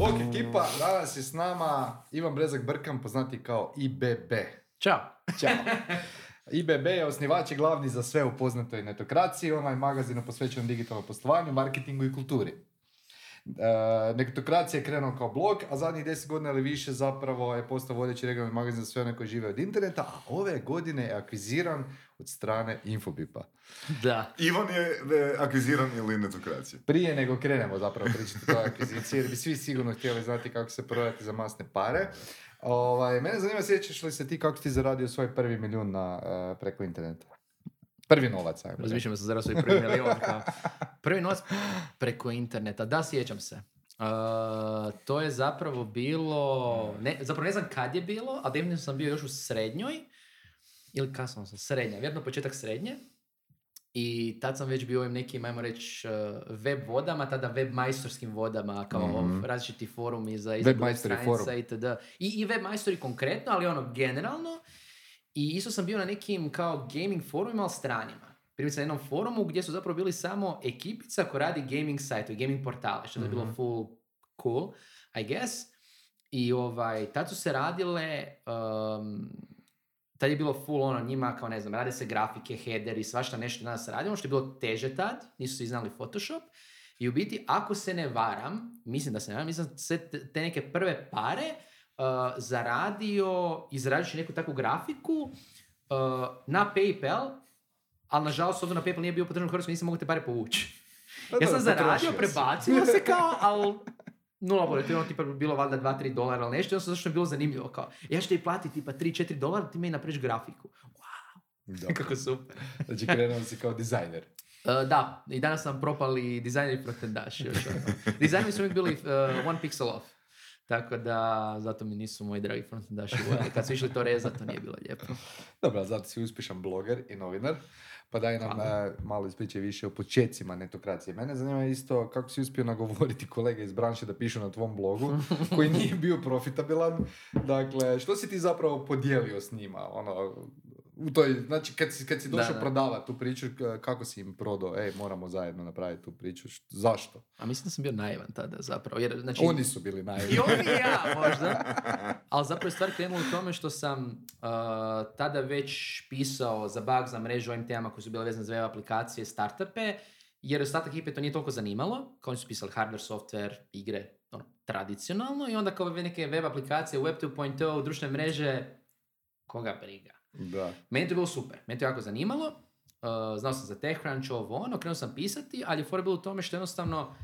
Ok, ekipa, danas je s nama Ivan Brezak Brkan, poznati kao IBB. Ćao. Ćao. IBB je osnivač i glavni za sve u poznatoj Netokraciji, online magazinu posvećenom digitalnom poslovanju, marketingu i kulturi. Netokracija je krenuo kao blog, a zadnjih 10 godina ili više zapravo je postao vodeći regionalni magazin za sve one koji žive od interneta, a ove godine je akviziran od strane Infobipa. Da. Ivan je akviziran ili Netokracija? Prije nego krenemo zapravo pričati o akviziciji, jer bi svi sigurno htjeli znati kako se prodati za masne pare. Mene zanima, sjećaš li se ti kako ti zaradio svoj prvi milijun preko interneta? Prvi novac, ajmo. Razmišljam se zaraz svoj prvi milion. Prvi novac preko interneta, da, sjećam se. To je zapravo bilo, zapravo ne znam kad je bilo, a definitivno sam bio još u srednjoj, ili kasno sam, srednja, vjerojatno početak srednje. I tad sam već bio ovim nekim, ajmo reći, web vodama, tada web majstorskim vodama, kao različiti forumi za izgled stranica itd. I web majstori konkretno, ali ono generalno. I isto sam bio na nekim kao gaming forumima, ali stranima. Primjer, na jednom forumu gdje su zapravo bili samo ekipica koja radi gaming sajtove, gaming portale, što je bilo full cool, I guess. I tad su se radile, tad je bilo full ono njima, kao ne znam, rade se grafike, headeri, svašta nešto danas radimo, što je bilo teže tad, nisu svi znali Photoshop. I u biti, ako se ne varam, mislim sve te neke prve pare, zaradio izrađujući neku takvu grafiku na PayPal, ali nažalost ovdje na PayPal nije bio potrebno u Hrvatskoj, nisam mogu te pare povući. Ja sam zaradio, prebacio se kao, ali nula bolje, to je ono tipa bilo valjda $2-3 ili nešto, ono zašto je bilo zanimljivo, kao ja ću te i platiti tipa $3-4, ti me i napraviš grafiku. Wow, kako super. Znači krenuo si kao dizajner. Da, i danas sam propali dizajner i protendaši. Dizajneri su uvijek bili one pixel off. Tako da, zato mi nisu moji dragi frontendaši voljeli. Kad su išli to rezati, to nije bilo lijepo. Dobro, zato si uspješan bloger i novinar. Pa daj nam malo ispričaj više o početcima Netokracije. Mene zanima isto kako si uspio nagovoriti kolege iz branše da pišu na tvom blogu, koji nije bio profitabilan. Dakle, što si ti zapravo podijelio s njima? Znači, kad si došao prodavati tu priču, kako si im prodao? Ej, moramo zajedno napraviti tu priču. Zašto? A mislim da sam bio naivan tada zapravo. Jer, znači, oni su bili naivni. I oni i ja možda. Ali zapravo je stvar krenula u tome što sam tada već pisao za bug, za mrežu, ovim temama koji su bile vezane za web aplikacije, startupe, jer ostatak ekipe to nije toliko zanimalo. Kao oni su pisali hardware, software, igre, ono, tradicionalno. I onda kao neke web aplikacije, web 2.0, društvene mreže, koga briga. Da. Meni to je bilo super, meni to je jako zanimalo, znao sam za TechCrunch, krenuo sam pisati, ali je fora bilo u tome što jednostavno,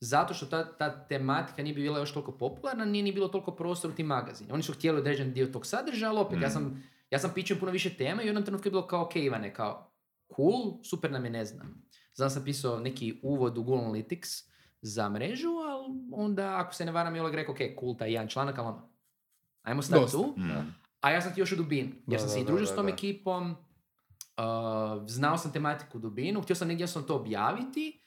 zato što ta tematika nije bila još toliko popularna, nije ni bilo toliko prostora u tim magazinu. Oni su htjeli određen dio tog sadržaja, ali opet ja sam pičio puno više tema i u jednom trenutku je bilo kao, ok Ivane, kao, cool, super nam je, ne znam. Znam sam pisao neki uvod u Google Analytics za mrežu, ali onda ako se ne varam je rekao, ok, cool, taj jedan članak, ali ono, ajmo stati tu. A ja sam ti još u dubinu, jer sam se i družio s tom ekipom, znao sam tematiku u dubinu, htio sam negdje sam to objaviti,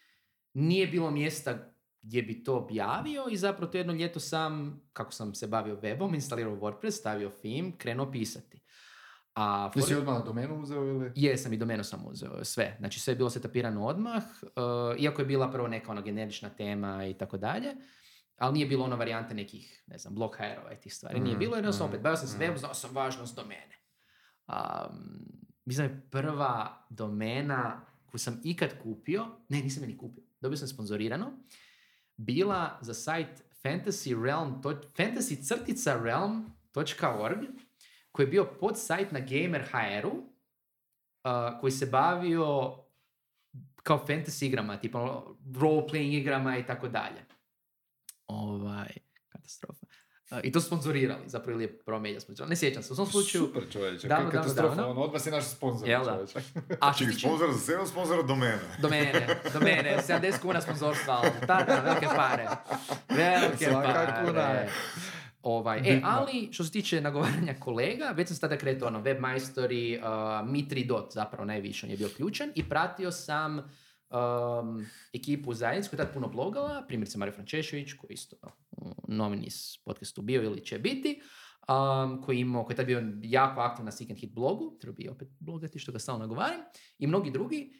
nije bilo mjesta gdje bi to objavio i zapravo to jedno ljeto sam, kako sam se bavio webom, instalirao WordPress, stavio theme, krenuo pisati. Jesi odmah domenu uzeo ili? Jesam, i domenu sam uzeo, sve. Znači sve je bilo setapirano odmah, iako je bila prvo neka generična tema i tako dalje. Ali nije bilo ono varijante nekih, ne znam, blog HR-ova i tih stvari. Nije bilo, jer sam opet bavio sam s webom, znao sam važnost domene. Mislim, prva domena koju sam ikad kupio, nisam je ni kupio, dobio sam sponzorirano, bila za sajt fantasy-realm.org, koji je bio pod sajt na Gamer HR-u, koji se bavio kao fantasy igrama, tipa role-playing igrama i tako dalje. Katastrofa. I to sponzorirali, zapravo ili je promedija sponzorirali. Ne sjećam se, u svom slučaju... Super čovječe, katastrofa, odmah si naš sponzor čovječe. Čekaj, sponzor za sebe, sponzor od domene, 70 kuna sponzorstva, tada, velike pare. Ali, što se tiče nagovaranja kolega, već sam se tada kretao web majstori, Mitri Dot zapravo najviše, on je bio ključan i pratio sam ekipu u zajednici koja je tad puno blogala, primjerice Mario Frančešević, koji isto nomin iz podcastu bio ili će biti, koji je tad bio jako aktiv na Second Hit blogu, treba bi opet blogati što ga stalno nagovaram, i mnogi drugi.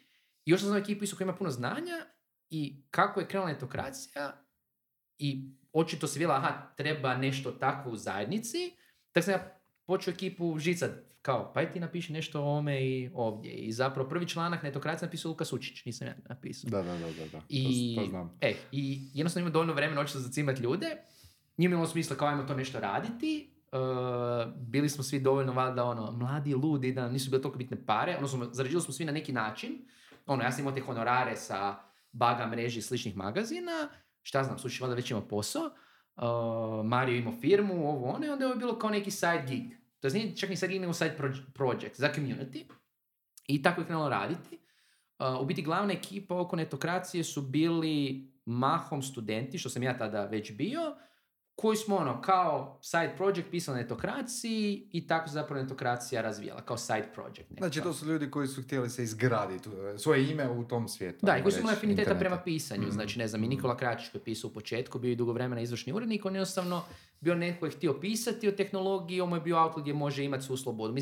I još sam znao ekipu isto koja ima puno znanja i kako je krenula Netokracija i očito se vidjela, aha, treba nešto takvo u zajednici, tako sam ja počeo ekipu žicat, kao, pa je ti napiši nešto o ome i ovdje. I zapravo prvi članak Netokracija napisao Luka Sučić, nisam ja napisao. Da. I, to znam. I jednostavno ima dovoljno vremena očito zacimati ljude, nije imalo smisla kao ajmo to nešto raditi. Bili smo svi dovoljno valjda mladi, ludi, da nisu bile toliko bitne pare, zarađili smo svi na neki način. Ja sam imao te honorare sa baga mreži sličnih magazina, šta znam, Sučić valjda već imao posao, Mario imao firmu, i onda je bilo kao neki side gig. To je čak ni side gig, nego side project za community. I tako je krenulo raditi. U biti glavna ekipa oko Netokracije su bili mahom studenti, što sam ja tada već bio, koji smo kao side project pisali na Netokraciji i tako se zapravo Netokracija razvijala, kao side project. Nekako. Znači to su ljudi koji su htjeli se izgraditi svoje ime u tom svijetu. Da, i koji su imali afiniteta prema pisanju. Mm-hmm. Znači, ne znam, i Nikola Kračić koji je pisao u početku, bio i dugo vremena izvršni urednik, on jednostavno bio neko je htio pisati o tehnologiji, on je bio outlet gdje može imati svu slobodu.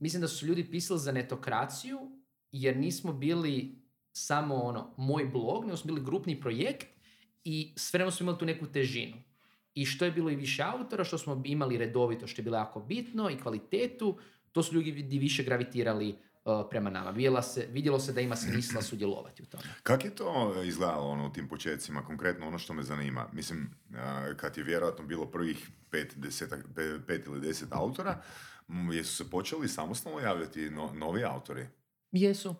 Mislim da su ljudi pisali za Netokraciju jer nismo bili samo moj blog, nego smo bili grupni projekt. I sve smo imali tu neku težinu. I što je bilo i više autora, što smo imali redovito, što je bilo jako bitno, i kvalitetu, to su ljudi više gravitirali prema nama. Vidjelo se da ima smisla sudjelovati u tome. Kako je to izgledalo u tim početcima, konkretno ono što me zanima? Mislim, kad je vjerojatno bilo prvih 5 ili 10 autora, jesu se počeli samostalno javljati novi autori? Jesu.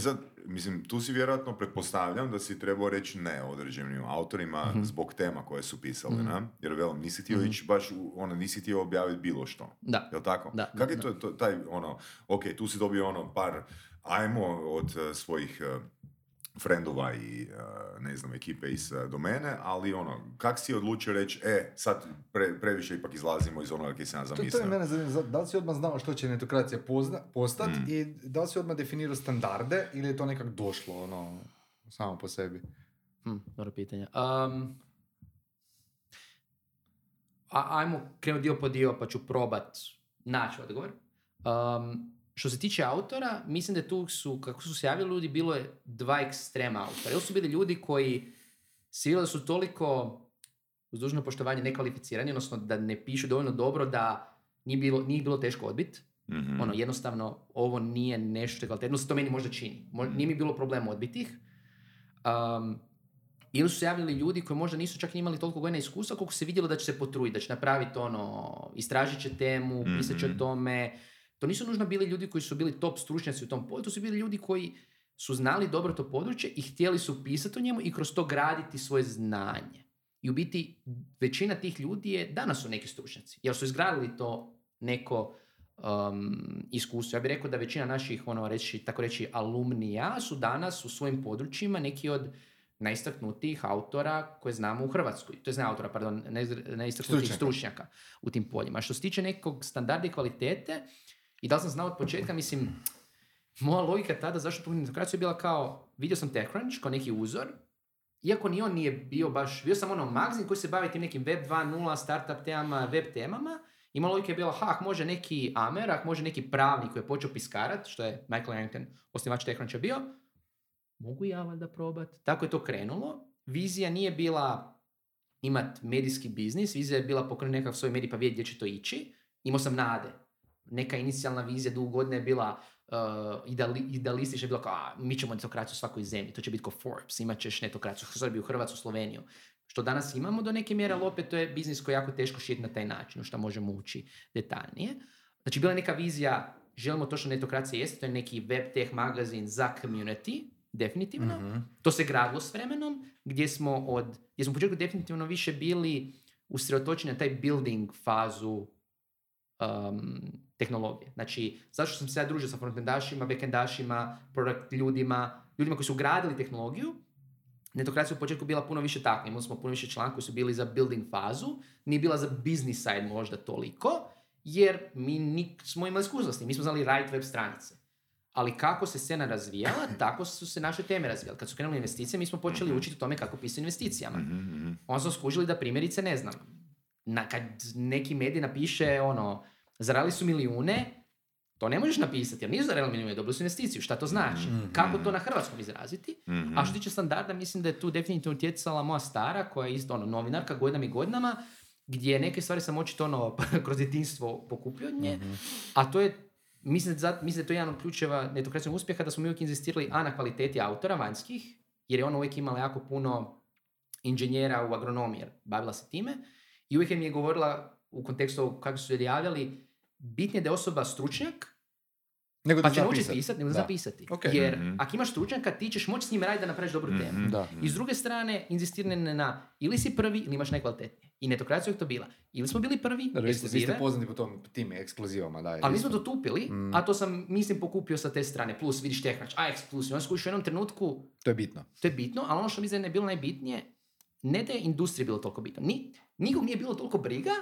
Sad, mislim, tu si vjerojatno, pretpostavljam da si trebao reći ne određenim autorima zbog tema koje su pisali, jer velim, nisi htio ići baš, nisi htio objaviti bilo što, da. Jel' tako? Da, kak je to, taj, ok, tu si dobio par ajmo od svojih frendova i, ne znam, ekipe iz domene, ali kak si odlučio reći, sad previše ipak izlazimo iz onoga kje se nas zamislio. To je mene zanimljivo, da li si odmah znao što će Netokracija postati i da li si odmah definirao standarde ili je to nekak došlo, samo po sebi? Dobro pitanje. Ajmo krenuti dio po dio, pa ću probat naći odgovor. Što se tiče autora, mislim da kako su se javili ljudi, bilo je dva ekstrema autora. Ili su bili ljudi koji se vidjeli da su toliko, uz dužno poštovanje, nekvalificirani, odnosno da ne pišu dovoljno dobro da nije bilo teško odbiti. Mm-hmm. Jednostavno, ovo nije nešto kvalitetno, se to meni možda čini. Nije mi bilo problem odbiti ih. Ili su se javili ljudi koji možda nisu čak imali toliko godina iskustva, koliko se vidjelo da će se potruditi, da će napraviti istražit će temu, pisat će o tome. To nisu nužno bili ljudi koji su bili top stručnjaci u tom području, to su bili ljudi koji su znali dobro to područje i htjeli su pisati o njemu i kroz to graditi svoje znanje. I u biti većina tih ljudi danas su neki stručnjaci, jer su izgradili to neko iskustvo. Ja bih rekao da većina naših, tako reći, alumnija su danas u svojim područjima neki od najistaknutijih autora koje znamo u Hrvatskoj. To je najistaknutijih stručnjaka u tim poljima. A što se tiče nekog standarda i kvalitete, i da li sam znao od početka, mislim, moja logika tada zašto pogledam Netokraciju je bila kao, vidio sam TechCrunch kao neki uzor, iako ni on nije bio baš, bio sam magazin koji se bavi tim nekim web 2.0, startup temama, web temama, i moja logika je bila, ako može neki Amer, ako može neki pravnik koji je počeo piskarat, što je Michael Arrington, osnivač TechCruncha bio, mogu ja valjda probat. Tako je to krenulo. Vizija nije bila imat medijski biznis, vizija je bila pokrenuti nekakav svoj medij pa vidjeti gdje će to ići. Imao sam nade. Neka inicijalna vizija dugo godine je bila idealistična, je bila kao, mi ćemo Netokraciju u svakoj zemlji, to će biti kao Forbes, imat ćeš Netokraciju u Srbiju, Hrvatsku, Sloveniju. Što danas imamo do neke mjere, ali opet to je biznis koji je jako teško širiti na taj način, što možemo ući detaljnije. Znači, bila je neka vizija, želimo to što Netokracija jeste, to je neki web tech magazin za community, definitivno. To se gradilo s vremenom, gdje smo u početku definitivno više bili usredotočeni na taj building fazu tehnologije. Znači, zašto sam se ja družio sa frontendašima, backendašima, product ljudima koji su gradili tehnologiju, Netokracija u početku bila puno više takva. Imali smo puno više članka koji su bili za building fazu, nije bila za business side možda toliko, jer mi smo imali iskustva, mi smo znali raditi web stranice. Ali kako se scena razvijala, tako su se naše teme razvijale. Kad su krenuli investicije, mi smo počeli učiti o tome kako pisati investicijama. Onda smo skužili da primjerice ne znam. Kad neki medij napiše zaradili su milijune, To ne možeš napisati, jer nisu za realno minimum, dobili su investiciju. Šta to znači? Mm-hmm. Kako to na hrvatskom izraziti? Mm-hmm. A što tiče standarda, mislim da je tu definitivno utjecala moja stara, koja je isto ono, novinarka godinama i godinama, gdje neke stvari sam očito ono, kroz djetinjstvo pokupio od nje. Mm-hmm. A to je, mislim da to je jedan od ključeva netokracijnog uspjeha, da smo mi uvijek inzistirali na kvaliteti autora vanjskih, jer je ona uvijek imala jako puno inženjera u agronomiji, jer bavila se time. I uvijek mi je govorila u kontekstu kako su je javljali, bitnije da je osoba stručnjak, nego da pa će naučiti pisati, nego da zna pisati. Okay. Jer ako imaš stručnjaka, ti ćeš moći s njima raditi da napraviš dobru temu. Da. I s druge strane, inzistirane na ili si prvi ili imaš najkvalitetnije. I netokracija je to bila. Ili smo bili prvi, da, vi ste poznati po tom tim ekskluzivama. Da, ali mi smo to tupili, a to sam, mislim, pokupio sa te strane. Plus, vidiš TechCrunch, AX plus, i on skušao u jednom trenutku... To je bitno, ali ono što mi je bilo najbitnije, ne da je industrija bilo toliko bitno. Nikog nije bilo toliko briga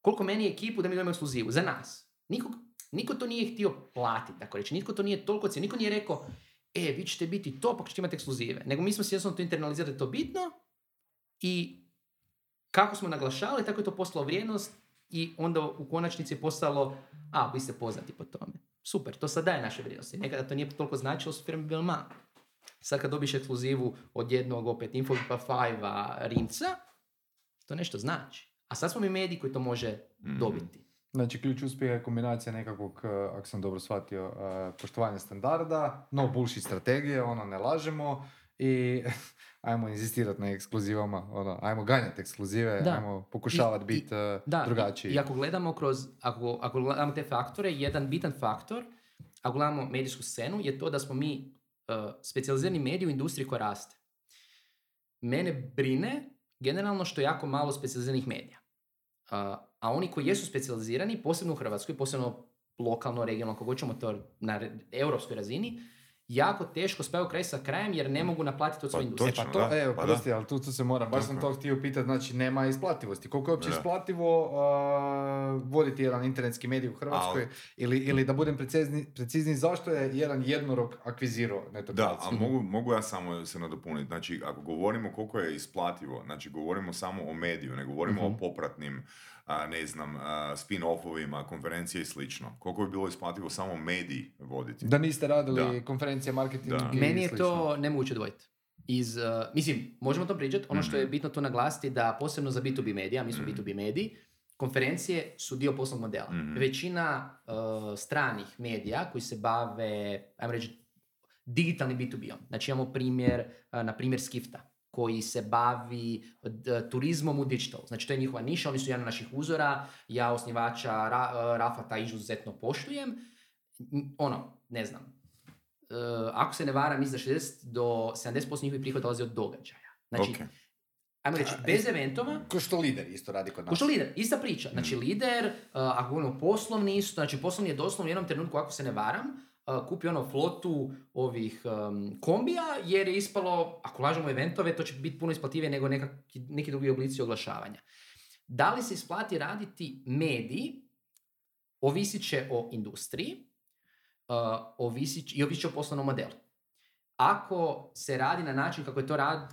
koliko meni je ekipu da mi dojemo ekskluzivu. Za nas. Niko to nije htio platiti, tako reći. Nitko to nije toliko cijel. Niko nije rekao, vi ćete biti top, ako ćete imati ekskluzive. Nego mi smo svjesno to internalizirali, to bitno. I kako smo naglašavali, tako je to postalo vrijednost. I onda u konačnici je postalo, vi ste poznati po tome. Super, to sad daje naše vrijednosti. Nekada to nije toliko značilo, su firme bile malo. Sad kad dobiš ekskluzivu od jednog, opet, Infobipa, Five-a, Rimca, to nešto znači. A sad smo mi mediji koji to može dobiti. Znači, ključ uspjeha je kombinacija nekakvog, ako sam dobro shvatio, poštovanja standarda, no bullshit strategije, ono, ne lažemo i ajmo inzistirati na ekskluzivama, ono, ajmo ganjati ekskluzive, ajmo pokušavati biti drugačiji. I ako gledamo ako gledamo te faktore, jedan bitan faktor, ako gledamo medijsku scenu, je to da smo mi specijalizirani mediji u industriji koja raste. Mene brine generalno što je jako malo specijaliziranih medija. A oni koji jesu specijalizirani, posebno u Hrvatskoj, posebno lokalno, regionalno, kako ćemo to na europskoj razini, jako teško spaju kraj sa krajem jer ne mogu naplatiti od svoje industrije. Pa to, prosti, ali tu se mora, baš sam to htio pitati, znači nema isplativosti. Koliko je uopće isplativo voditi jedan internetski medij u Hrvatskoj ili da budem precizni, zašto je jedan jednorog akvizirao netokraciju? Da, a mogu ja samo se nadopuniti. Znači, ako govorimo koliko je isplativo, znači govorimo samo o mediju, ne govorimo o popratnim spin-offovima, konferencije i slično. Koliko bi bilo isplativo samo mediji voditi? Da niste radili konferencije, marketing i meni je slično. To nemoguće odvojiti. Mislim, možemo to pričati. Ono što je bitno to naglasiti da posebno za B2B medija, mi smo B2B mediji, konferencije su dio poslovnog modela. Većina stranih medija koji se bave, ajmo reći, digitalnim B2B-om. Znači imamo na primjer Skifta, koji se bavi turizmom u digital. Znači, to je njihova niša, oni su jedan od naših uzora, ja osnivača Rafata izuzetno poštujem. Ne znam. Ako se ne varam, mislim da 60 do 70% njihovih prihoda dolazi od događaja. Znači, ajmo reći, bez eventova... Ko što lider isto radi kod nas. Ko što lider, ista priča. Znači, lider, ako govorimo poslovni isto, znači poslovni je doslovno u jednom trenutku, ako se ne varam, kupi flotu ovih kombija, jer je ispalo, ako lažemo eventove, to će biti puno isplativije nego neki drugi oblici oglašavanja. Da li se isplati raditi mediji, ovisit će o industriji, ovisit će o poslovnom modelu. Ako se radi na način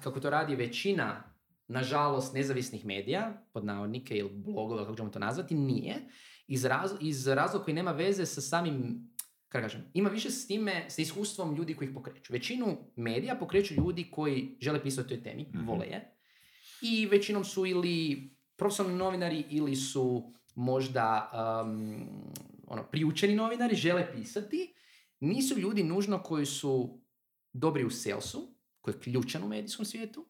kako to radi većina, nažalost, nezavisnih medija, pod navodnike ili blogova, kako ćemo to nazvati, nije, iz razloga koji nema veze sa samim, kako kažem, ima više s time, sa iskustvom ljudi koji ih pokreću. Većinu medija pokreću ljudi koji žele pisati o toj temi, vole je. I većinom su ili profesionalni novinari ili su možda priučeni novinari, žele pisati. Nisu ljudi nužno koji su dobri u salesu, koji je ključan u medijskom svijetu,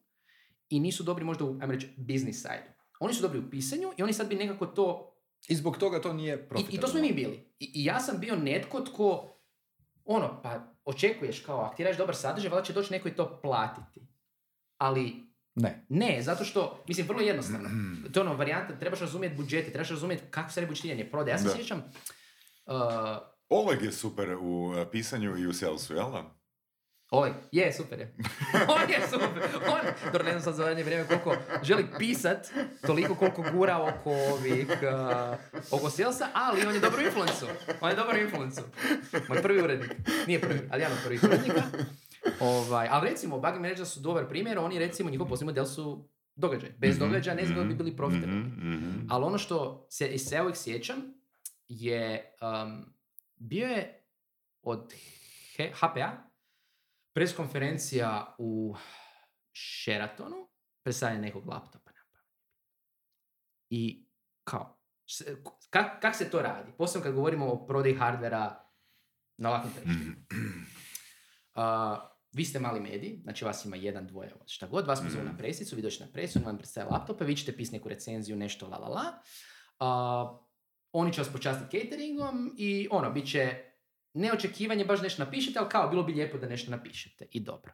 i nisu dobri možda u, ajmo reći, business side. Oni su dobri u pisanju i oni sad bi nekako to... I zbog toga to nije profitabilno. I to smo mi bili. I ja sam bio netko tko, očekuješ kao, ako ti radiš dobar sadržaj, valjda će doći neko i to platiti. Ali... Ne, zato što, mislim, vrlo jednostavno. To je varijanta, trebaš razumjeti budžete, trebaš razumjeti kako se radi budžetiranje, prodaje. Ja se sjećam... Oleg je super u pisanju i u salesu, jel da? Oleg, je, super je. On je super. Dobro, ne znam sad za zadnje vrijeme koliko želi pisat, toliko koliko gura oko salesa, ali on je dobar u influencu. Moj prvi urednik. Nije prvi, ali jedan od prvih urednika. Ali recimo, Bug Manager su dobar primjer, oni recimo, njihov poslovni model su događaj. Bez događaja ne znam bi bili profitabilni. Ali ono što se uvijek sjećam je bio je od HPA preskonferencija u Sheratonu, predstavljanje nekog laptopa napravljena. I kao, kako se to radi? Posebno kad govorimo o prodaji hardvera na ovakvom tržištu. Vi ste mali mediji, znači vas ima jedan, dvoje, šta god, vas pozove na presicu, vi doći na presicu, vam predstavlja laptopa, vi ćete pisati neku recenziju, nešto oni će vas počastiti cateringom i ono, bit će neočekivanje, baš nešto napišete, ali kao bilo bi lijepo da nešto napišete i dobro.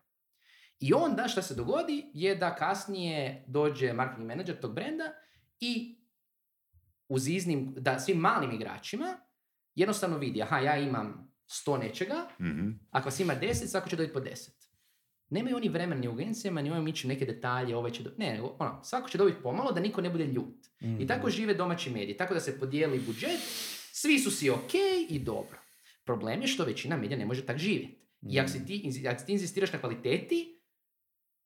I onda šta se dogodi je da kasnije dođe marketing manager tog brenda i uz iznim, da svim malim igračima jednostavno vidi, aha, ja imam 100 nečega, ako vas ima 10, svako će dobiti po 10. Nemaju oni vremena ni u agencijama, ni ovim ići neke detalje, ovaj će svako će dobiti pomalo da niko ne bude ljut. I tako žive domaći mediji, tako da se podijeli budžet, svi su si ok i dobro. Problem je što većina medija ne može tak živjeti. I ako ti inzistiraš na kvaliteti,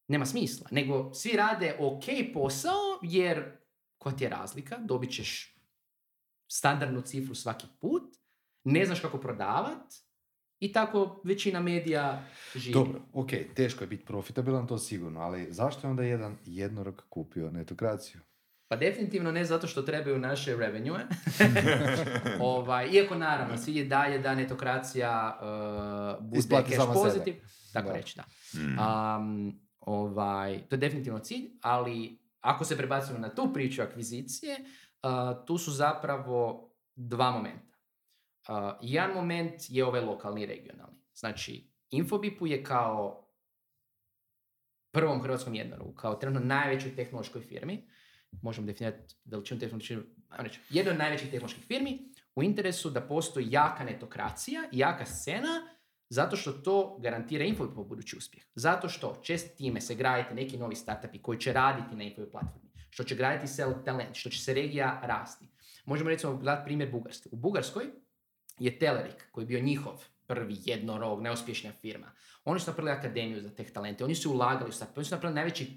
nema smisla. Nego svi rade ok posao, jer koja ti je razlika, dobit ćeš standardnu cifru svaki put, ne znaš kako prodavati i tako većina medija živi. Dobro, ok, teško je biti profitabilan, to sigurno, ali zašto je onda jedan jednorog kupio Netokraciju? Pa definitivno ne zato što trebaju naše revenue. Iako naravno, svi je dalje da Netokracija bude cash pozitiv. Tako da. Reći, da. To je definitivno cilj, ali ako se prebacimo na tu priču akvizicije, tu su zapravo dva momenta. Jedan moment je ovaj lokalni, regionalni. Znači, Infobipu je kao prvom hrvatskom jednorogu, kao trenutno najvećoj tehnološkoj firmi, možemo definirati veličinu tehnoloških, jedna od najvećih tehnoloških firmi, u interesu da postoji jaka netokracija, jaka scena, zato što to garantira Infobipov budući uspjeh. Zato što čest time se gradite neki novi startupi koji će raditi na Infobip platformi, što će graditi sell talent, što će se regija rasti. Možemo recimo dati primjer Bugarske. U Bugarskoj je Telerik, koji je bio njihov prvi jednorog, neuspješnija firma. Oni su napravili akademiju za teh talente, oni su ulagali u startup, oni su napravili najveći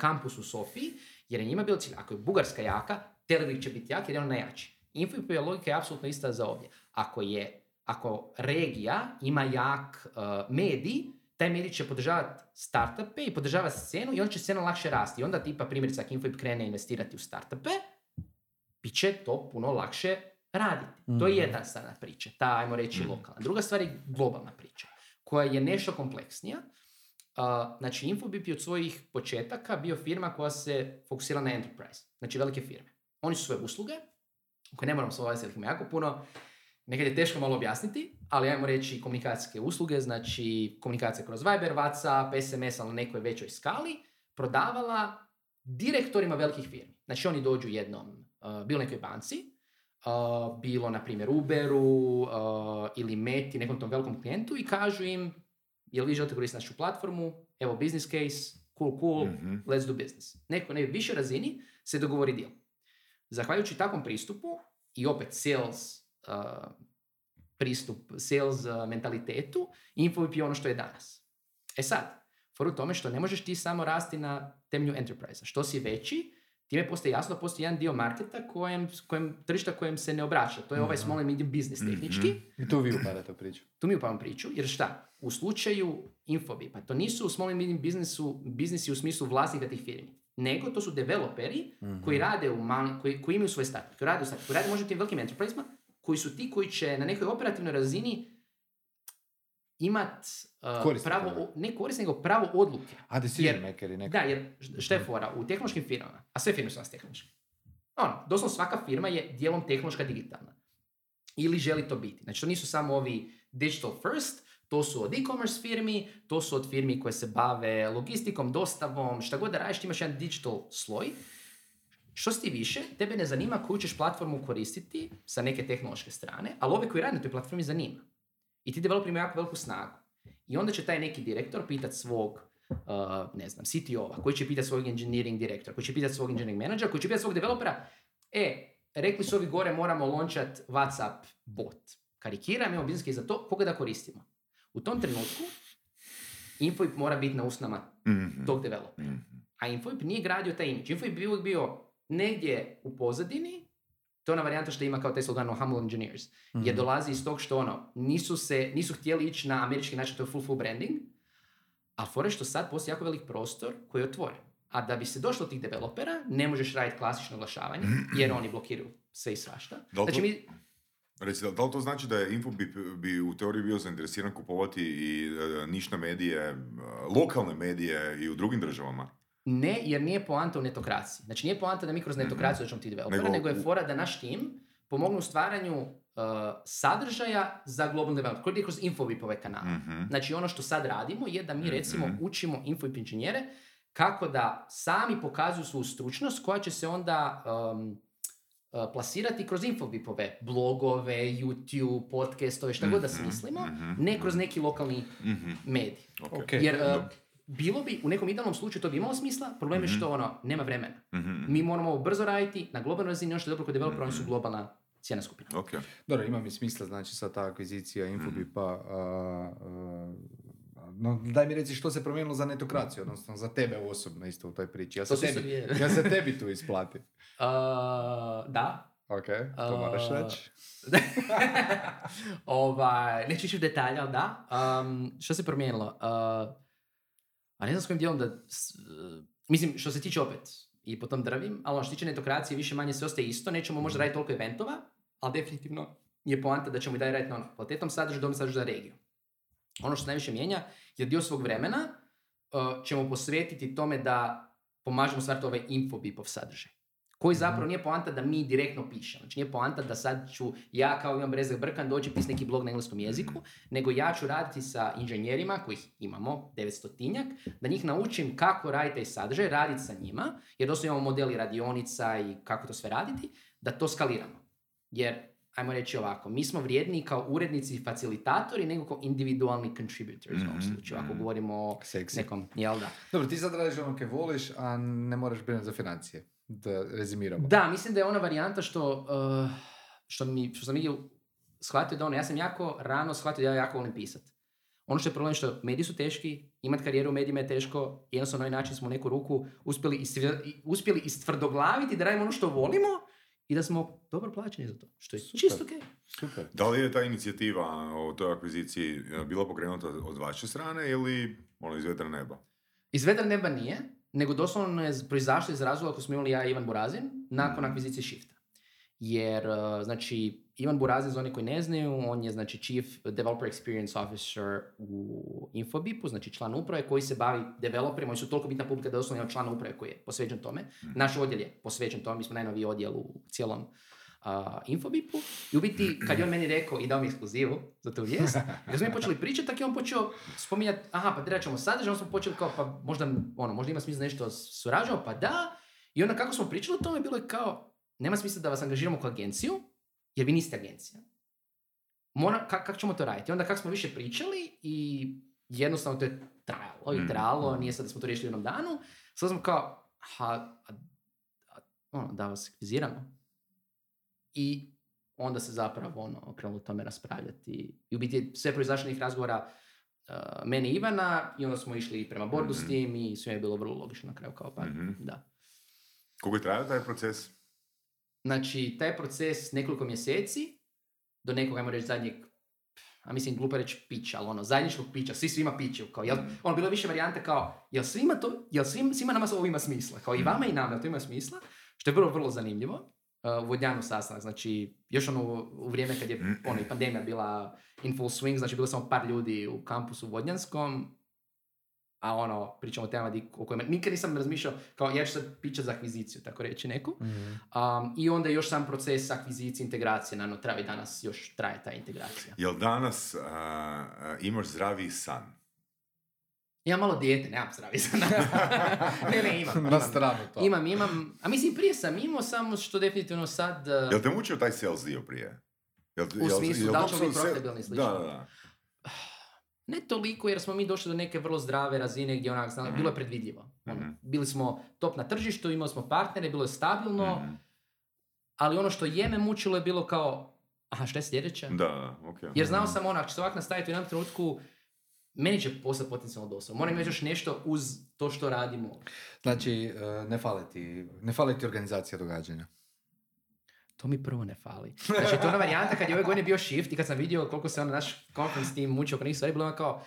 kampus u Sofiji, jer je njima bilo cilj, ako je Bugarska jaka, Telerik će biti jak jer je on najjači. Infobipova logika je apsolutno ista za ovdje. Ako regija ima jak medij, taj medij će podržavati startupe i podržavati scenu i on će scena lakše rasti. I onda tipa primjerice ako Infobip krene investirati u startupe, bit će to puno lakše raditi. Mm-hmm. To je jedna strana priča, ta ajmo reći lokalna. Druga stvar je globalna priča, koja je nešto kompleksnija. Znači Infobip je od svojih početaka bio firma koja se fokusira na enterprise, znači velike firme. Oni su svoje usluge, koje ne moram se ovdje, ih ima jako puno, nekad je teško malo objasniti, ali ajmo reći komunikacijske usluge, znači komunikacija kroz Viber, WhatsApp, SMS, ali na nekoj većoj skali, prodavala direktorima velikih firmi. Znači oni dođu jednom, bilo nekoj banci, bilo na primjer Uberu ili Meti, nekom tom velikom klijentu i kažu im jel vi želite koristiti našu platformu, evo business case, cool, let's do business. Neko na višoj razini se dogovori deal. Zahvaljujući takvom pristupu i opet sales pristup, sales mentalitetu, Infobip je ono što je danas. E sad, for u tome što ne možeš ti samo rasti na temelju enterprise-a. Što si veći, time postoji jasno, postoji jedan dio marketa tržišta kojem se ne obraća. To je ovaj small and medium business tehnički. I tu vi upadate u priču. Tu mi upadamo priču, jer šta? U slučaju Infobipa, to nisu small and medium biznisi u smislu vlasnika tih firmi, nego to su developeri koji rade u mali, koji imaju svoje startup, koji rade možda u tim velikim enterprise-ma, koji su ti koji će na nekoj operativnoj razini imati pravo odluke. A decision makeri nekako. Da, jer šta je fora? U tehnološkim firmama, a sve firme su nas tehnološke. Doslovno svaka firma je dijelom tehnološka digitalna. Ili želi to biti. Znači to nisu samo ovi digital first, to su od e-commerce firmi, to su od firmi koje se bave logistikom, dostavom, šta god da radiš, ti imaš jedan digital sloj. Što si ti više, tebe ne zanima koju ćeš platformu koristiti sa neke tehnološke strane, ali ove koji rade na toj platformi zanima. I ti developer ima jako veliku snagu. I onda će taj neki direktor pitati svog, CTO-a, koji će pitati svog engineering direktora, koji će pitati svog engineering menadžera, koji će pitati svog developera, rekli su ovi gore moramo launchati WhatsApp bot. Karikiram, imamo bizneske za to, koga da koristimo? U tom trenutku Infobip mora biti na usnama tog developera. A Infobip nije gradio taj imidž. Infobip je uvijek bio negdje u pozadini, To je ona varijanta što ima kao Tesla glavno Humble Engineers. Mm-hmm. Jer dolazi iz tog što ono, nisu htjeli ići na američki način, to je full branding, ali fore što sad postoji jako velik prostor koji je otvoren. A da bi se došlo tih developera, ne možeš raditi klasično oglašavanje, jer oni blokiraju sve i svašta. Znači mi... Reci, da li to znači da je Infobip bi u teoriji bio zainteresiran kupovati i nišne medije, lokalne medije i u drugim državama? Ne, jer nije poanta u netokraciji. Znači nije poanta da mi kroz netokraciju dođemo ti developera, nego je fora da naš tim pomognu u stvaranju sadržaja za globalni development, koji je kroz Infobipove kanale. Mm-hmm. Znači ono što sad radimo je da mi recimo učimo Infobip inženjere kako da sami pokazuju svoju stručnost koja će se onda... plasirati kroz Infobipove blogove, YouTube, podcastove, šta god da smislimo, ne kroz neki lokalni medij. Okay. Jer bilo bi, u nekom idealnom slučaju to bi imalo smisla, problem je što ono, nema vremena. Mi moramo brzo raditi, na globalnoj razini, ono što je dobro kod developera, oni su globalna cijena skupina. Okay. Dobro, ima mi smisla, znači sad ta akvizicija Infobipa, no, daj mi reci što se promijenilo za netokraciju, odnosno za tebe osobno isto u toj priči. Ja se tebi tu isplati. Da. Ok, to moraš reći. Neću ići u detalje, ali da. Što se promijenilo? A ne znam s kojim dijelom da... mislim, što se tiče opet, i potom drvim, ali što se tiče netokracije, više manje sve ostaje isto. Nećemo možda raditi toliko eventova, ali definitivno je poanta da ćemo i dalje raditi na kvalitetom sadržaju, dobrom sadržaju za regiju. Ono što najviše mijenja je dio svog vremena ćemo posvetiti tome da pomažemo stvarati ovaj Infobipov sadržaj. Koji zapravo nije poanta da mi direktno pišemo. Znači nije poanta da sad ću ja kao Ivan Brezak Brkan doći pisati neki blog na engleskom jeziku, nego ja ću raditi sa inženjerima kojih imamo 900-tinjak, da njih naučim kako raditi taj sadržaj, raditi sa njima, jer dosta imamo modeli radionica i kako to sve raditi, da to skaliramo. Jer ajmo reći ovako, mi smo vrijedni kao urednici i facilitatori, nego kao individualni contributors u ovom slučaju, ako govorimo o nekom, jel da? Dobro, ti sad radiš ono kaj voliš, a ne moraš brinuti za financije, da rezimiramo. Da, mislim da je ona varijanta što sam vidio shvatio da ono, ja sam jako rano shvatio da ja jako volim pisati. Ono što je problem što mediji su teški, imati karijeru u medijima je teško, jednostavno na ovaj način smo u neku ruku uspjeli istvrdoglaviti da radimo ono što volimo, i da smo dobro plaćeni za to, što je čisto okej. Super. Da li je ta inicijativa o toj akviziciji bila pokrenuta od vaše strane ili ono iz vedra neba? Iz vedra neba nije, nego doslovno je proizašlo iz razloga koji smo imali ja i Ivan Burazin nakon akvizicije Shifta. Jer, znači, Ivan Burazin, za one koji ne znaju, on je, znači, Chief Developer Experience Officer u Infobipu, znači član uprave koji se bavi developerima. Oni su toliko bitna publika da doslovno imamo člana uprave koji je posvećen tome. Naš odjel je posvećen tome, mi smo najnoviji odjel u cijelom Infobipu. I u biti, kad je on meni rekao i dao mi ekskluzivu za tu vijest, kad smo mi počeli pričati, tako je on počeo spominjati, pa trebat ćemo sadržaj, onda smo počeli kao, pa možda ima smisla nešto surađujemo, pa da. I onda kako smo pričali o tome, bilo je kao, nema smisla da vas angažiramo kao agenciju, jer vi niste agencija. Kako ćemo to raditi? Onda kako smo više pričali i jednostavno to je trajalo, nije sad da smo to riješili u jednom danu. Sad smo kao, da vas akviziramo. I onda se zapravo krenulo tome raspravljati. I u biti sve proizašljenih razgovora mene i Ivana, i onda smo išli prema bordu s tim i sve je bilo vrlo logično na kraju kao pa, da. Koliko je trajao taj proces? Znači, taj proces nekoliko mjeseci do nekog, ajmo reći, zadnjeg, glupa reći pića, ali zajedničkog pića, svi svima piću. Kao, bilo je više varijante kao, jel svima nama ovo ima smisla? Kao i vama i nama to ima smisla, što je vrlo, vrlo zanimljivo. Vodnjanu sastanak, znači, još u vrijeme kad je i pandemija bila in full swing, znači bilo samo par ljudi u kampusu vodnjanskom, a pričamo o temama o kojima nikad nisam razmišljao, kao ja ću sad pićat za akviziciju, tako reći neku. I onda još sam proces akvizicije, integracije, travi danas, još traje ta integracija. Jel danas imaš zdravi san? Ja malo dijete, nemam zdravi san. Imam. Na stranu to. Imam. A mislim, prije sam imao, samo što definitivno sad... Jel te mučio taj sales dio prije? U smislu, da li ćemo biti profitabilni slično? Da. Ne toliko, jer smo mi došli do neke vrlo zdrave razine gdje bilo je predvidljivo. Bili smo top na tržištu, imali smo partnere, bilo je stabilno, ali ono što je me mučilo je bilo kao, šta je sljedeće? Da, okay. Jer znao sam ako će se ovako nastaviti u jednom trenutku, meni će postati potencijalno dosadno. Moram imati još nešto uz to što radimo. Znači, ne fali ti organizacija događanja. to mi prvo ne fali. Znači, to je ona varijanta kad je ove godine bio Shift i kad sam vidio koliko se ono, naš konferenc tim mučio oko njih stvari, bilo ono kao,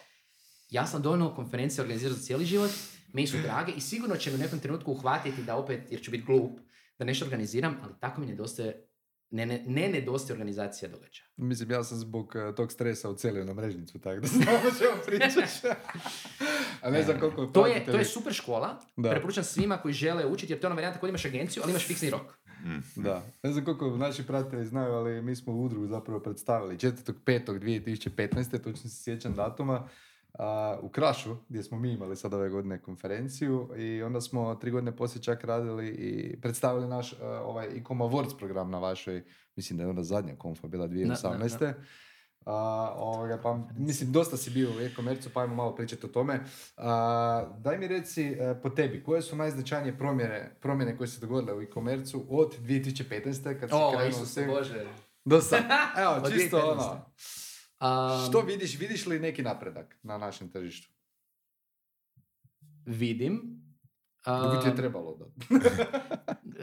ja sam donio konferencije organizirao za cijeli život, meni su drage i sigurno će me u nekom trenutku uhvatiti da opet, jer ću biti glup, da nešto organiziram, ali tako mi nedostaje, nedostaje organizacija događaja. Mislim, ja sam zbog tog stresa ucelio na mrežnicu, tako da znamo o čemu pričaš. A ne znam koliko... To je super škola, da. Preporučam svima koji žele učiti, jer to je ona varijanta koja imaš agenciju, ali imaš fiksni rok. Da, ne znam koliko naši pratitelji znaju, ali mi smo u udrugu zapravo predstavili 4.5.2015. točno se sjećam datuma, u Krašu, gdje smo mi imali sad ove godine konferenciju i onda smo 3 godine poslije čak radili i predstavili naš ovaj Ecom Awards program na vašoj, mislim da je onda zadnja konfa bila 2018. Da. Pa, mislim, dosta si bio u e-komercu, pa ajmo malo pričati o tome. Daj mi reci po tebi, koje su najznačajnije promjene koje se dogodile u e-komercu od 2015. kad se krenuo sve... Do sad. Evo, čisto ono. Što vidiš li neki napredak na našem tržištu? Vidim. Kako ti je trebalo da?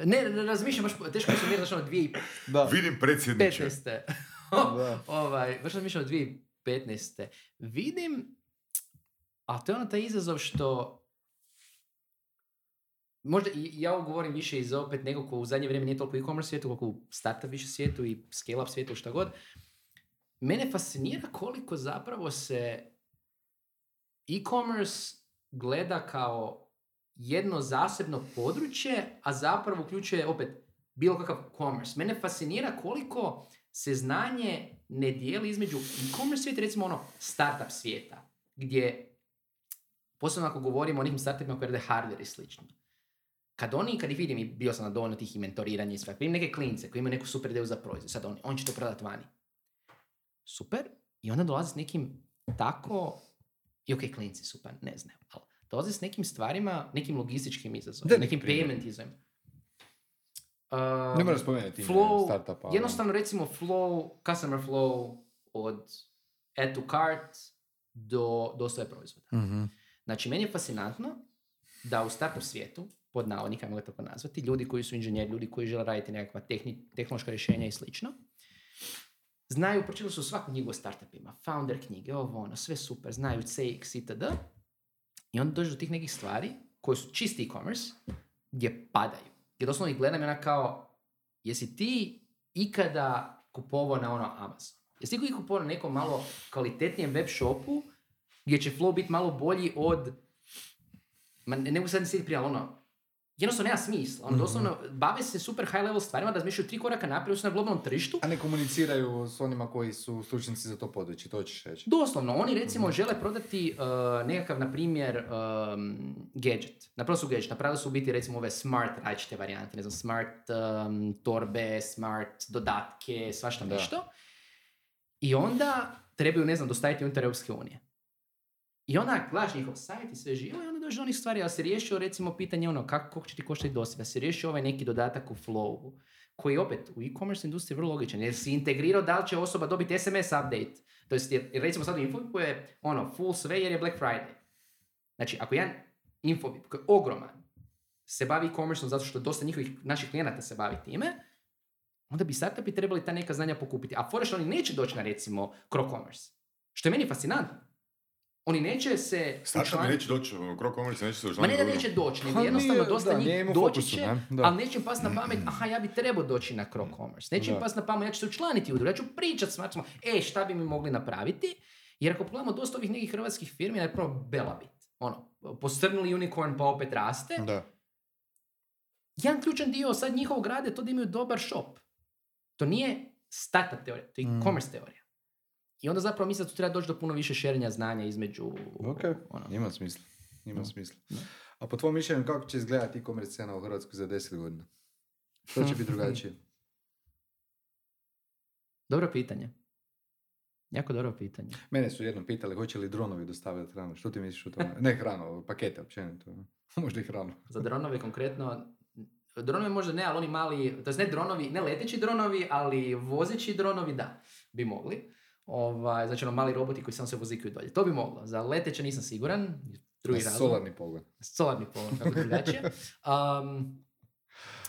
Ne, razmišljam, baš teško mi se mjeri, znači ono 2015. Vidim predsjedniče. Baš razmišljam o 2015. Vidim, a to je ono taj izazov što možda ja ovo govorim više iz opet nekog u zadnje vrijeme nije toliko e-commerce svijetu, koliko u startup više svijetu i scale-up svijetu, šta god. Mene fascinira koliko zapravo se e-commerce gleda kao jedno zasebno područje, a zapravo uključuje opet bilo kakav commerce. Mene fascinira koliko se znanje ne dijeli između e-commerce svijeta, recimo ono startup svijeta, gdje, posebno ako govorimo o nekim startupima koji rade hardware i slično, kad ih vidim, i bio sam na dovoljno tih i mentoriranja i sve, vidim neke klince koji imaju neku super ideju za proizvod, sad on će to prodati vani. Super, i onda dolazi s nekim tako, i okej, klinci, super, ne znam, ali dolazi s nekim stvarima, nekim logističkim izazovima, nekim payment izazovima. Ne moram spomenuti flow, startupa. Jednostavno recimo flow, customer flow od add to cart do dostave proizvoda. Mm-hmm. Znači, meni je fascinantno da u startup svijetu, pod navodnika, mogu tako nazvati, ljudi koji su inženjeri, ljudi koji žele raditi nekakva tehnološka rješenja i slično, znaju, pročitali su svaku knjigu o startupima, founder knjige, ovo ono, sve super, znaju CX itd. I onda dođu do tih nekih stvari koje su čisti e-commerce, gdje padaju. Jer doslovno ih gledam i ona kao, jesi ti ikada kupovao na ono Amazon? Jesi ti kupovao na nekom malo kvalitetnijem web shopu gdje će flow biti malo bolji od... Ma ne mogu sad ni sjetiti prije, ali ono, jednostavno nema smisla. Ono, doslovno, bave se super high level stvarima, da razmišljaju 3 koraka naprijed, su na globalnom tržištu. A ne komuniciraju s onima koji su stručnjaci za to područje, to ćeš reći. Doslovno, oni recimo žele prodati nekakav, na primjer, gadget. Napravo su gadget, napravili su u biti recimo ove smart različite varijante, ne znam, smart torbe, smart dodatke, svašta nešto. I onda trebaju, ne znam, dostaviti unutar Europske unije. I onda gledaš njihov sajt i sve živo i onda dođe do onih stvari, ali se riješio recimo pitanje ono kako će ti koštati dosta, da se riješio ovaj neki dodatak u flowu, koji opet u e-commerce industriji je vrlo logičan, jer si integrirao da li će osoba dobiti SMS update, to jest jer recimo sad u Infobipu je ono full sve jer je Black Friday. Znači, ako jedan Infobip koji je ogroman se bavi e-commerceom zato što dosta njihovih naših klijenata se bavi time, onda bi startupi trebali ta neka znanja pokupiti, a foreš oni neće doći na recimo Crocommerce, što je meni fascinantno. Oni neće se... Startup neće doći, Crocommerce neće se učlaniti. Ma ne da neće doći, nego jednostavno dosta njih doći će, ali neće im pas na pamet, aha, ja bi trebao doći na Crocommerce. Neće im pas na pamet, ja ću se učlaniti u udrugu, ja ću pričati s marcima, šta bi mi mogli napraviti? Jer ako pogledamo dosta ovih nekih hrvatskih firmi, najprvo Belabit, ono, postrnuli unicorn pa opet raste. Da. Jedan ključan dio sad njihovog rada je to da imaju dobar shop. To nije startup teorija, to je e-commerce teorija. I onda zapravo mislim da tu treba doći do puno više šerenja znanja između... Okay. Ima smisla. No. A po tvojom mišljenju, kako će izgledati e-commerce scena u Hrvatskoj za 10 godina? Što će biti drugačije? Dobro pitanje. Jako dobro pitanje. Mene su jednom pitali, hoće li dronovi dostavljati hranu? Što ti misliš o tome? Ne hranu, pakete općenito. Možda i hranu. Za dronove konkretno... Dronove možda ne, ali oni mali... To jest ne dronovi, ne leteći dronovi, ali vozeći dronovi, da, bi mogli. Znači, mali roboti koji samo se vozikaju dolje. To bi moglo. Za leteće nisam siguran. Drugi razlog. Solarni pogon, kako drugačije.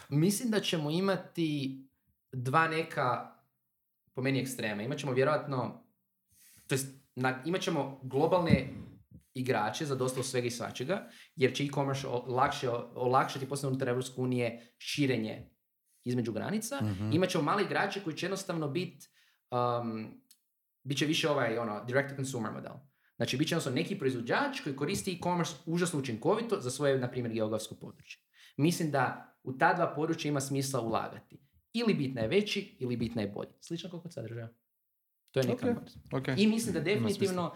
Mislim da ćemo imati dva neka, po meni, ekstrema. Imaćemo vjerojatno, to jest, imaćemo globalne igrače za dosta svega i svačega, jer će e-commerce olakšati posebno unutar Europske unije širenje između granica. Mm-hmm. Imaćemo mali igrače koji će jednostavno biti, bit će više ovaj direct-to-consumer model. Znači, bit će jednostavno neki proizvođač koji koristi e-commerce užasno učinkovito za svoje, na primjer, geografsko područje. Mislim da u ta dva područja ima smisla ulagati. Ili bitna je veći, ili bitna je bolji. Slično koliko sadržaja. To je neka okay. I mislim da definitivno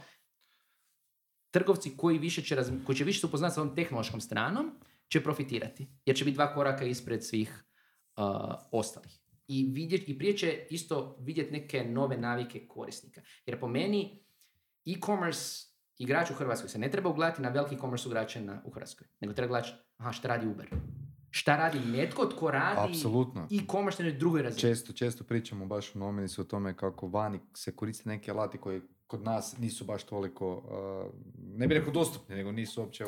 trgovci koji, više će koji će više se upoznati sa ovom tehnološkom stranom će profitirati. Jer će biti dva koraka ispred svih ostalih. I prije će isto vidjeti neke nove navike korisnika. Jer po meni e-commerce igrač u Hrvatskoj se ne treba ugledati na veliki e-commerce igrače u Hrvatskoj. Nego treba gledati, aha, šta radi Uber? Šta radi netko tko radi Absolutno. E-commerce na drugoj razini? Često pričamo baš u nomenicu o tome kako vani se koriste neki alati koji kod nas nisu baš toliko, ne bih rekao dostupni, nego nisu uopće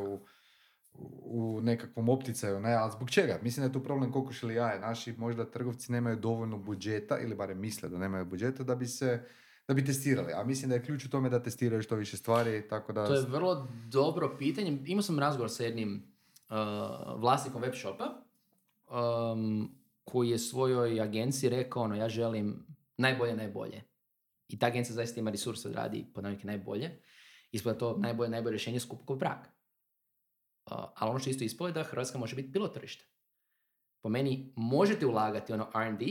u nekakvom opticaju, ne, ali zbog čega? Mislim da je tu problem kokoš ili jaje. Naši možda trgovci nemaju dovoljno budžeta, ili barem misle da nemaju budžeta, da bi testirali. A mislim da je ključ u tome da testiraju što više stvari, tako da... To je vrlo dobro pitanje. Imao sam razgovor sa jednim vlasnikom web shopa koji je svojoj agenciji rekao, ja želim najbolje. I ta agencija zaista ima resursa da radi pod navike najbolje. Ispod to najbolje rješenje skupkov brak. Ali ono što isto ispod je da Hrvatska može biti pilot tržište. Po meni možete ulagati R&D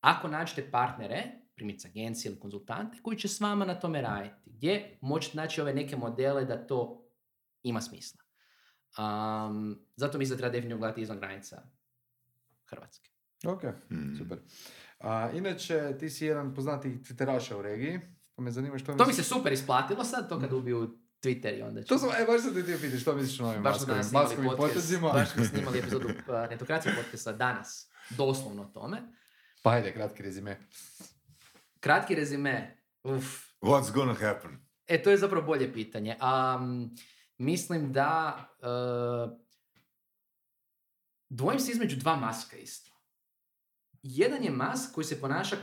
ako nađete partnere, primjerice agencije ili konzultante, koji će s vama na tome raditi. Gdje možete naći ove neke modele da to ima smisla. Zato mislim da treba definitivno gledati izvan granica Hrvatske. Ok, super. Inače, ti si jedan poznati twitteraša u regiji, pa me zanima što misliš. To mi se super isplatilo sad, to kad ubiju Twitter i onda ću... To sam, baš sam ti pitiš, što misliš o novim maskovim potezima? Baš smo snimali epizodu Netokracija podcasta danas, doslovno o tome. Pa ajde, kratki rezime. What's gonna happen? To je zapravo bolje pitanje. Mislim da dvojim se između dva Muska isto. Jedan je Musk koji se ponaša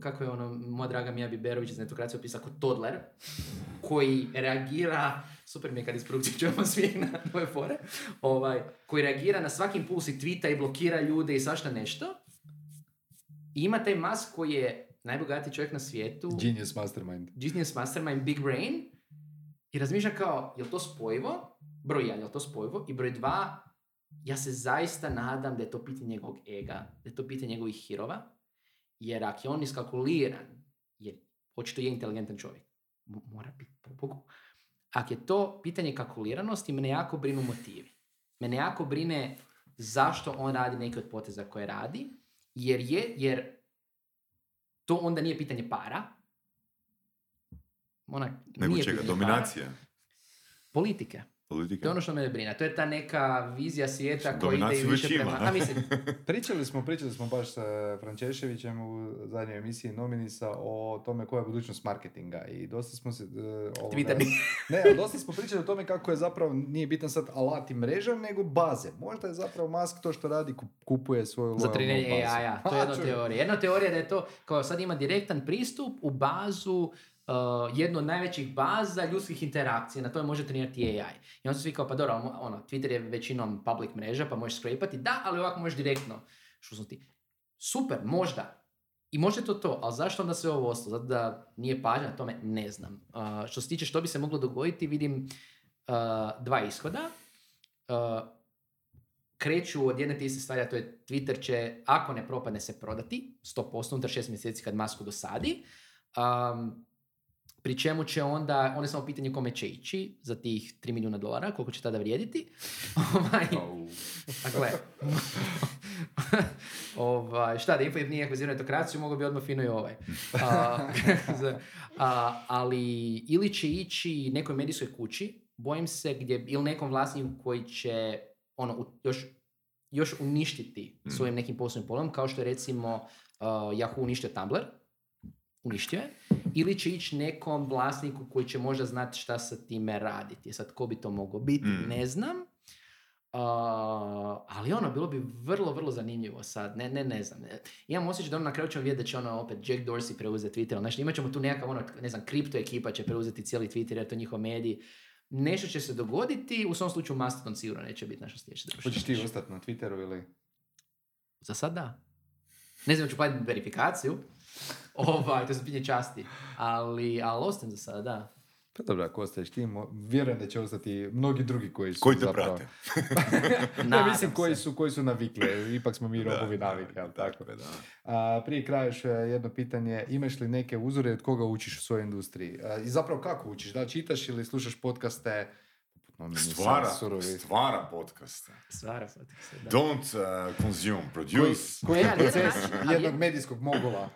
kako je moja draga Mija Biberović iz Netokracije opisa, kao toddler, koji reagira, super mi je kad isprodukcije čujemo svijek na nove fore, koji reagira na svaki impuls i tvita i blokira ljude i svašta nešto. I ima taj Musk koji je najbogatiji čovjek na svijetu. Genius mastermind, big brain. I razmišljam kao, je li to spojivo? Broj 1, je li to spojivo? I broj 2, ja se zaista nadam da je to pitanje njegovog ega, da je to pitanje njegovih hirova, jer ako je on iskalkuliran, jer očito je inteligentan čovjek, mora biti po Bogu. Ako je to pitanje kalkuliranosti, mene jako brinu motivi. Mene jako brine zašto on radi neke od poteza koje radi, jer to onda nije pitanje para, nego čega, dominacija? Politika. To je ono što me brina. To je ta neka vizija svijeta koja ide i više prema... Pričali smo baš sa Frančeševićem u zadnjoj emisiji Nominisa o tome koja je budućnost marketinga i dosta smo se... dosta smo pričali o tome kako je zapravo, nije bitan sad alat i mreža, nego baze. Možda je zapravo Musk to što radi, kupuje svoju lojalnu bazu. Za treniranje AI-a, to je jedna teorija. Jedna teorija da je to, kao sad ima direktan pristup u bazu, jednu od najvećih baza ljudskih interakcija, na tome može trenirati AI. I on se svi kao, pa dobro, Twitter je većinom public mreža, pa možeš skrepati, da, ali ovako možeš direktno. Što sam ti? Super, možda. I može to, ali zašto onda sve ovo ostalo? Zato da nije pažnja na tome, ne znam. Što se tiče što bi se moglo dogoditi, vidim dva ishoda. Kreću od jedne te iste stvari, a to je Twitter će, ako ne propadne, se prodati, 100%, unutar 6 mjeseci kad Musku dosadi. Pri čemu će onda je samo pitanje kome će ići za tih $3 milijuna, koliko će tada vrijediti. Dakle, šta da Infobipa nije akvizirao Netokraciju, mogo bi odmah fino i ovaj. Ali ili će ići nekoj medijskoj kući, bojim se, ili nekom vlasniku koji će još uništiti svojim nekim poslovnim polom, kao što je recimo Yahoo uništio Tumblr. Uništio je, ili će ići nekom vlasniku koji će možda znati šta sa time raditi. Sad, ko bi to mogao biti, ne znam. Ali ono, bilo bi vrlo, vrlo zanimljivo sad, ne znam. Imam osjećaj da ono na kraju ćemo vidjeti da će ono opet Jack Dorsey preuzeti Twitter, znači imat ćemo tu nekakav ono, ne znam, kripto ekipa će preuzeti cijeli Twitter, jer to njihov medij. Nešto će se dogoditi, u svom slučaju Mastodon sigurno neće biti naša sljedeća društva. Hoćeš ti ostati na Twitteru ili? Za sad da. Ne znam, ću platiti verifikaciju, to je pitanje časti, ali ostajem za sada, da. Pa dobro, ako ostaješ ti, vjerujem da će ostati mnogi drugi koji su koji te zapravo... prate. Ne, mislim koji su navikli, ipak smo mi robovi navikli, ali tako. Prije kraja još jedno pitanje, imaš li neke uzore od koga učiš u svojoj industriji? I zapravo kako učiš? Da li čitaš ili slušaš podcaste? Stvara podcaste. Don't consume, produce. Koji je proces jednog medijskog mogula?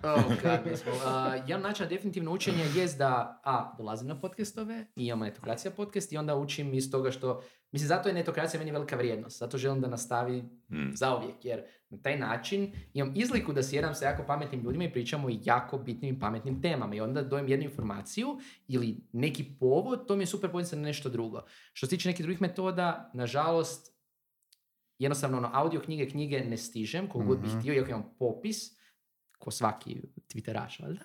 Jedan način definitivno učenja je da dolazim na podcastove, imam Netokracija podcast i onda učim iz toga što... Mislim, zato je Netokracija meni velika vrijednost. Zato želim da nastavi zauvijek. Jer na taj način imam izliku da sjedam sa jako pametnim ljudima i pričamo o jako bitnim i pametnim temama. I onda dojem jednu informaciju ili neki povod, to mi je super povod na nešto drugo. Što se tiče nekih drugih metoda, nažalost, jednostavno ono, audio knjige ne stižem, koliko god bih htio, iako imam popis, ko svaki twitteraš, valjda,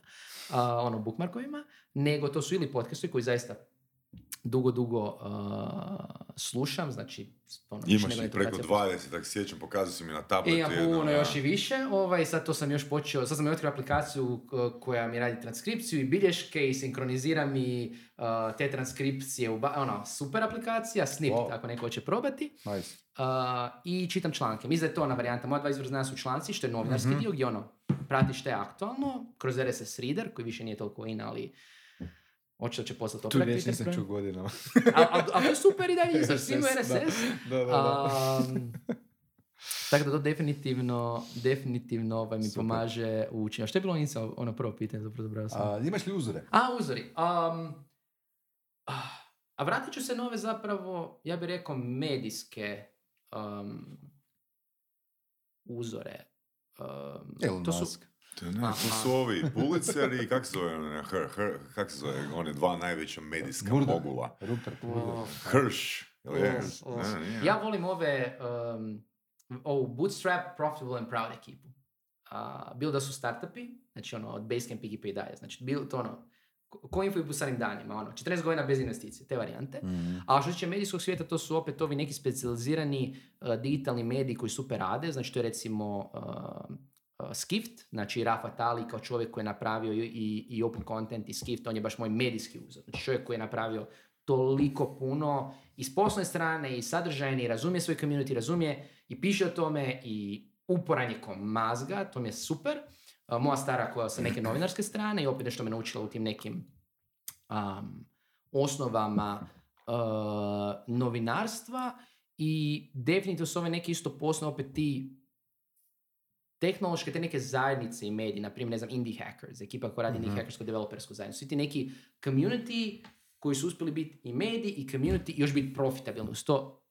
ono, bookmarkovima, nego to su ili podcastovi koji zaista dugo slušam, znači... Ono, imaš i preko 20, tako sjećam, pokazao si mi na tabletu. Ja puno još i više, sad to sam još počeo, sad sam mi otkrio aplikaciju koja mi radi transkripciju i bilješke i sinkronizira mi te transkripcije, super aplikacija, Snip, ako neko hoće probati. Nice. I čitam članke. Mislim da je to ona varijanta. Moja dva izvora znanja su članci, što je novinarski dio, gdje pratiš te aktualno, kroz RSS Reader, koji više nije toliko in, ali... Očito će poslati oprak. Tu riječ nisam čuo godinama. A to je super i dalje, znači svi imaju RSS. Da. Tako da to definitivno mi super pomaže u učenju. Što je bilo nisam ono prvo pitanje? Imaš li uzore? Uzori. A vratit ću se na ove zapravo, ja bih rekao, medijske uzore. Elon Musk. To su ovi Pulitzeri, kak se zove, one dva najveća medijska mogula. Hirsch. Ja volim ove Bootstrap, Profitable and Proud ekipu. Bilo da su startupi, znači ono, od Basecamp ekipe i dalje. Znači, bilo to ono, ko info i pusanim danima, ono, 14 godina bez investicije, te varijante. A što se tiče medijskog svijeta, to su opet ovi neki specijalizirani digitalni mediji koji super rade, znači to je recimo... Skift, znači Rafat Ali kao čovjek koji je napravio i open content i Skift, on je baš moj medijski uzor. Znači čovjek koji je napravio toliko puno i s poslovne strane i sadržajne i razumije svoj community, razumije i piše o tome i uporan je ko mazga, to mi je super. Moja stara koja sa neke novinarske strane i opet nešto me naučila u tim nekim osnovama novinarstva i definitivno su ove neke isto poslovne opet ti tehnološke, te neke zajednice i mediji, naprimjer, ne znam, Indie Hackers, ekipa koja radi Indie Hackersku developersku zajednicu. Svi ti neki community koji su uspjeli biti i mediji i community i još biti profitabilni. To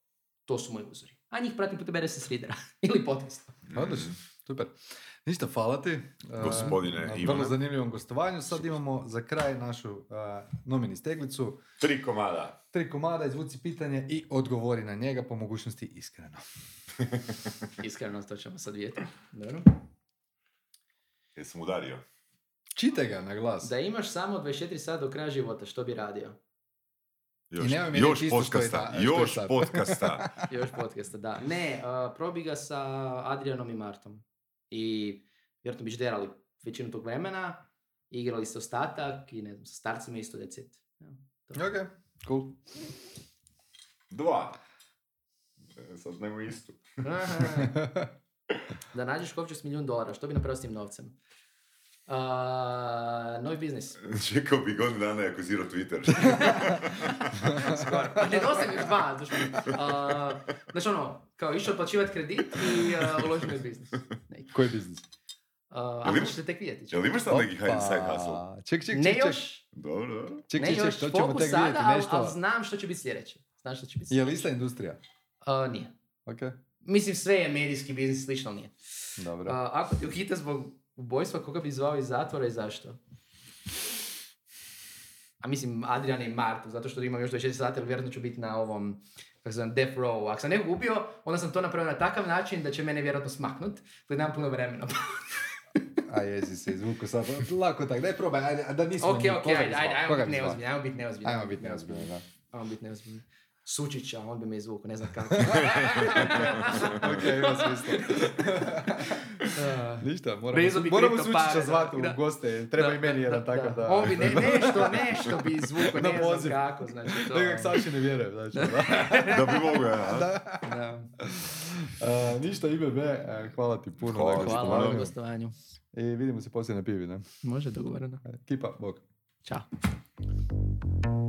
su moji uzori. A njih pratim putem RSS Readera ili podcasta. Odlično, super. Ništa, hvala ti. Gospodine Ivana. Vrlo zanimljivom gostovanju. Sad imamo za kraj našu nomini steglicu. 3 komada. 3 komada, izvuci pitanje i odgovori na njega, po mogućnosti iskreno. Iskreno, to ćemo sad vidjeti. Dobro. Jesam udario. Čitaj ga na glas. Da imaš samo 24 sata do kraja života, što bi radio? Još podcasta. Još podcasta, da. Ne, probi ga sa Adrianom i Martom. I vjerojatno biš derali većinu tog vremena, igrali ste ostatak i ne znam, sa starcima isto decet. Ja, ok, cool. 2. Sad nemo istu. Da nađeš kopču s $1,000,000, što bi napravio s tim novcem? Novi biznis. Čekao bi godinu dana jako zero Twitter. Skoro. Nedostaje mi 2. Znači ono, kao išao plaćivati kredit i uložio mi biznis. Koji biznis? Ako ćete tek vidjeti. Jel imaš sad neki side hustle? Ček. Dobro. Ček, to ćemo tek vidjeti nešto. Ali znam što će biti sljedeće. Je li ista industrija? Nije. Okay. Mislim, sve je medijski biznis, slično nije. Dobro. Ako ti uhite zbog ubojstva, koga bi zvao iz zatvora i zašto? a mislim Adrian i Martu, zato što imam još 24 sata, ali vjerojatno ću biti na ovom, kako se znam, death row. Ako sam nekog ubio, onda sam to napravio na takav način da će mene vjerojatno smaknut, da nemam puno vremena. A jezi se izvuku sad, lako tako, daj probaj, ajde, da nismo... Ok, ajmo biti neozbiljni. Sučića, on bi me izvuku, ne znam kako. Ok, ima smisla. Ništa, moramo Sučića zvati u goste, treba da, i meni jedan takav da... On bi nešto bi izvuku, ne znam kako, znači to... Nekak Saši ne vjerujem, znači da... Da bi mogu, ja. Ništa, IBB, hvala ti puno. Hvala na gostovanju. I vidimo se poslije na pivi, ne? Može, dogovoreno. Kipa, bok. Ćao.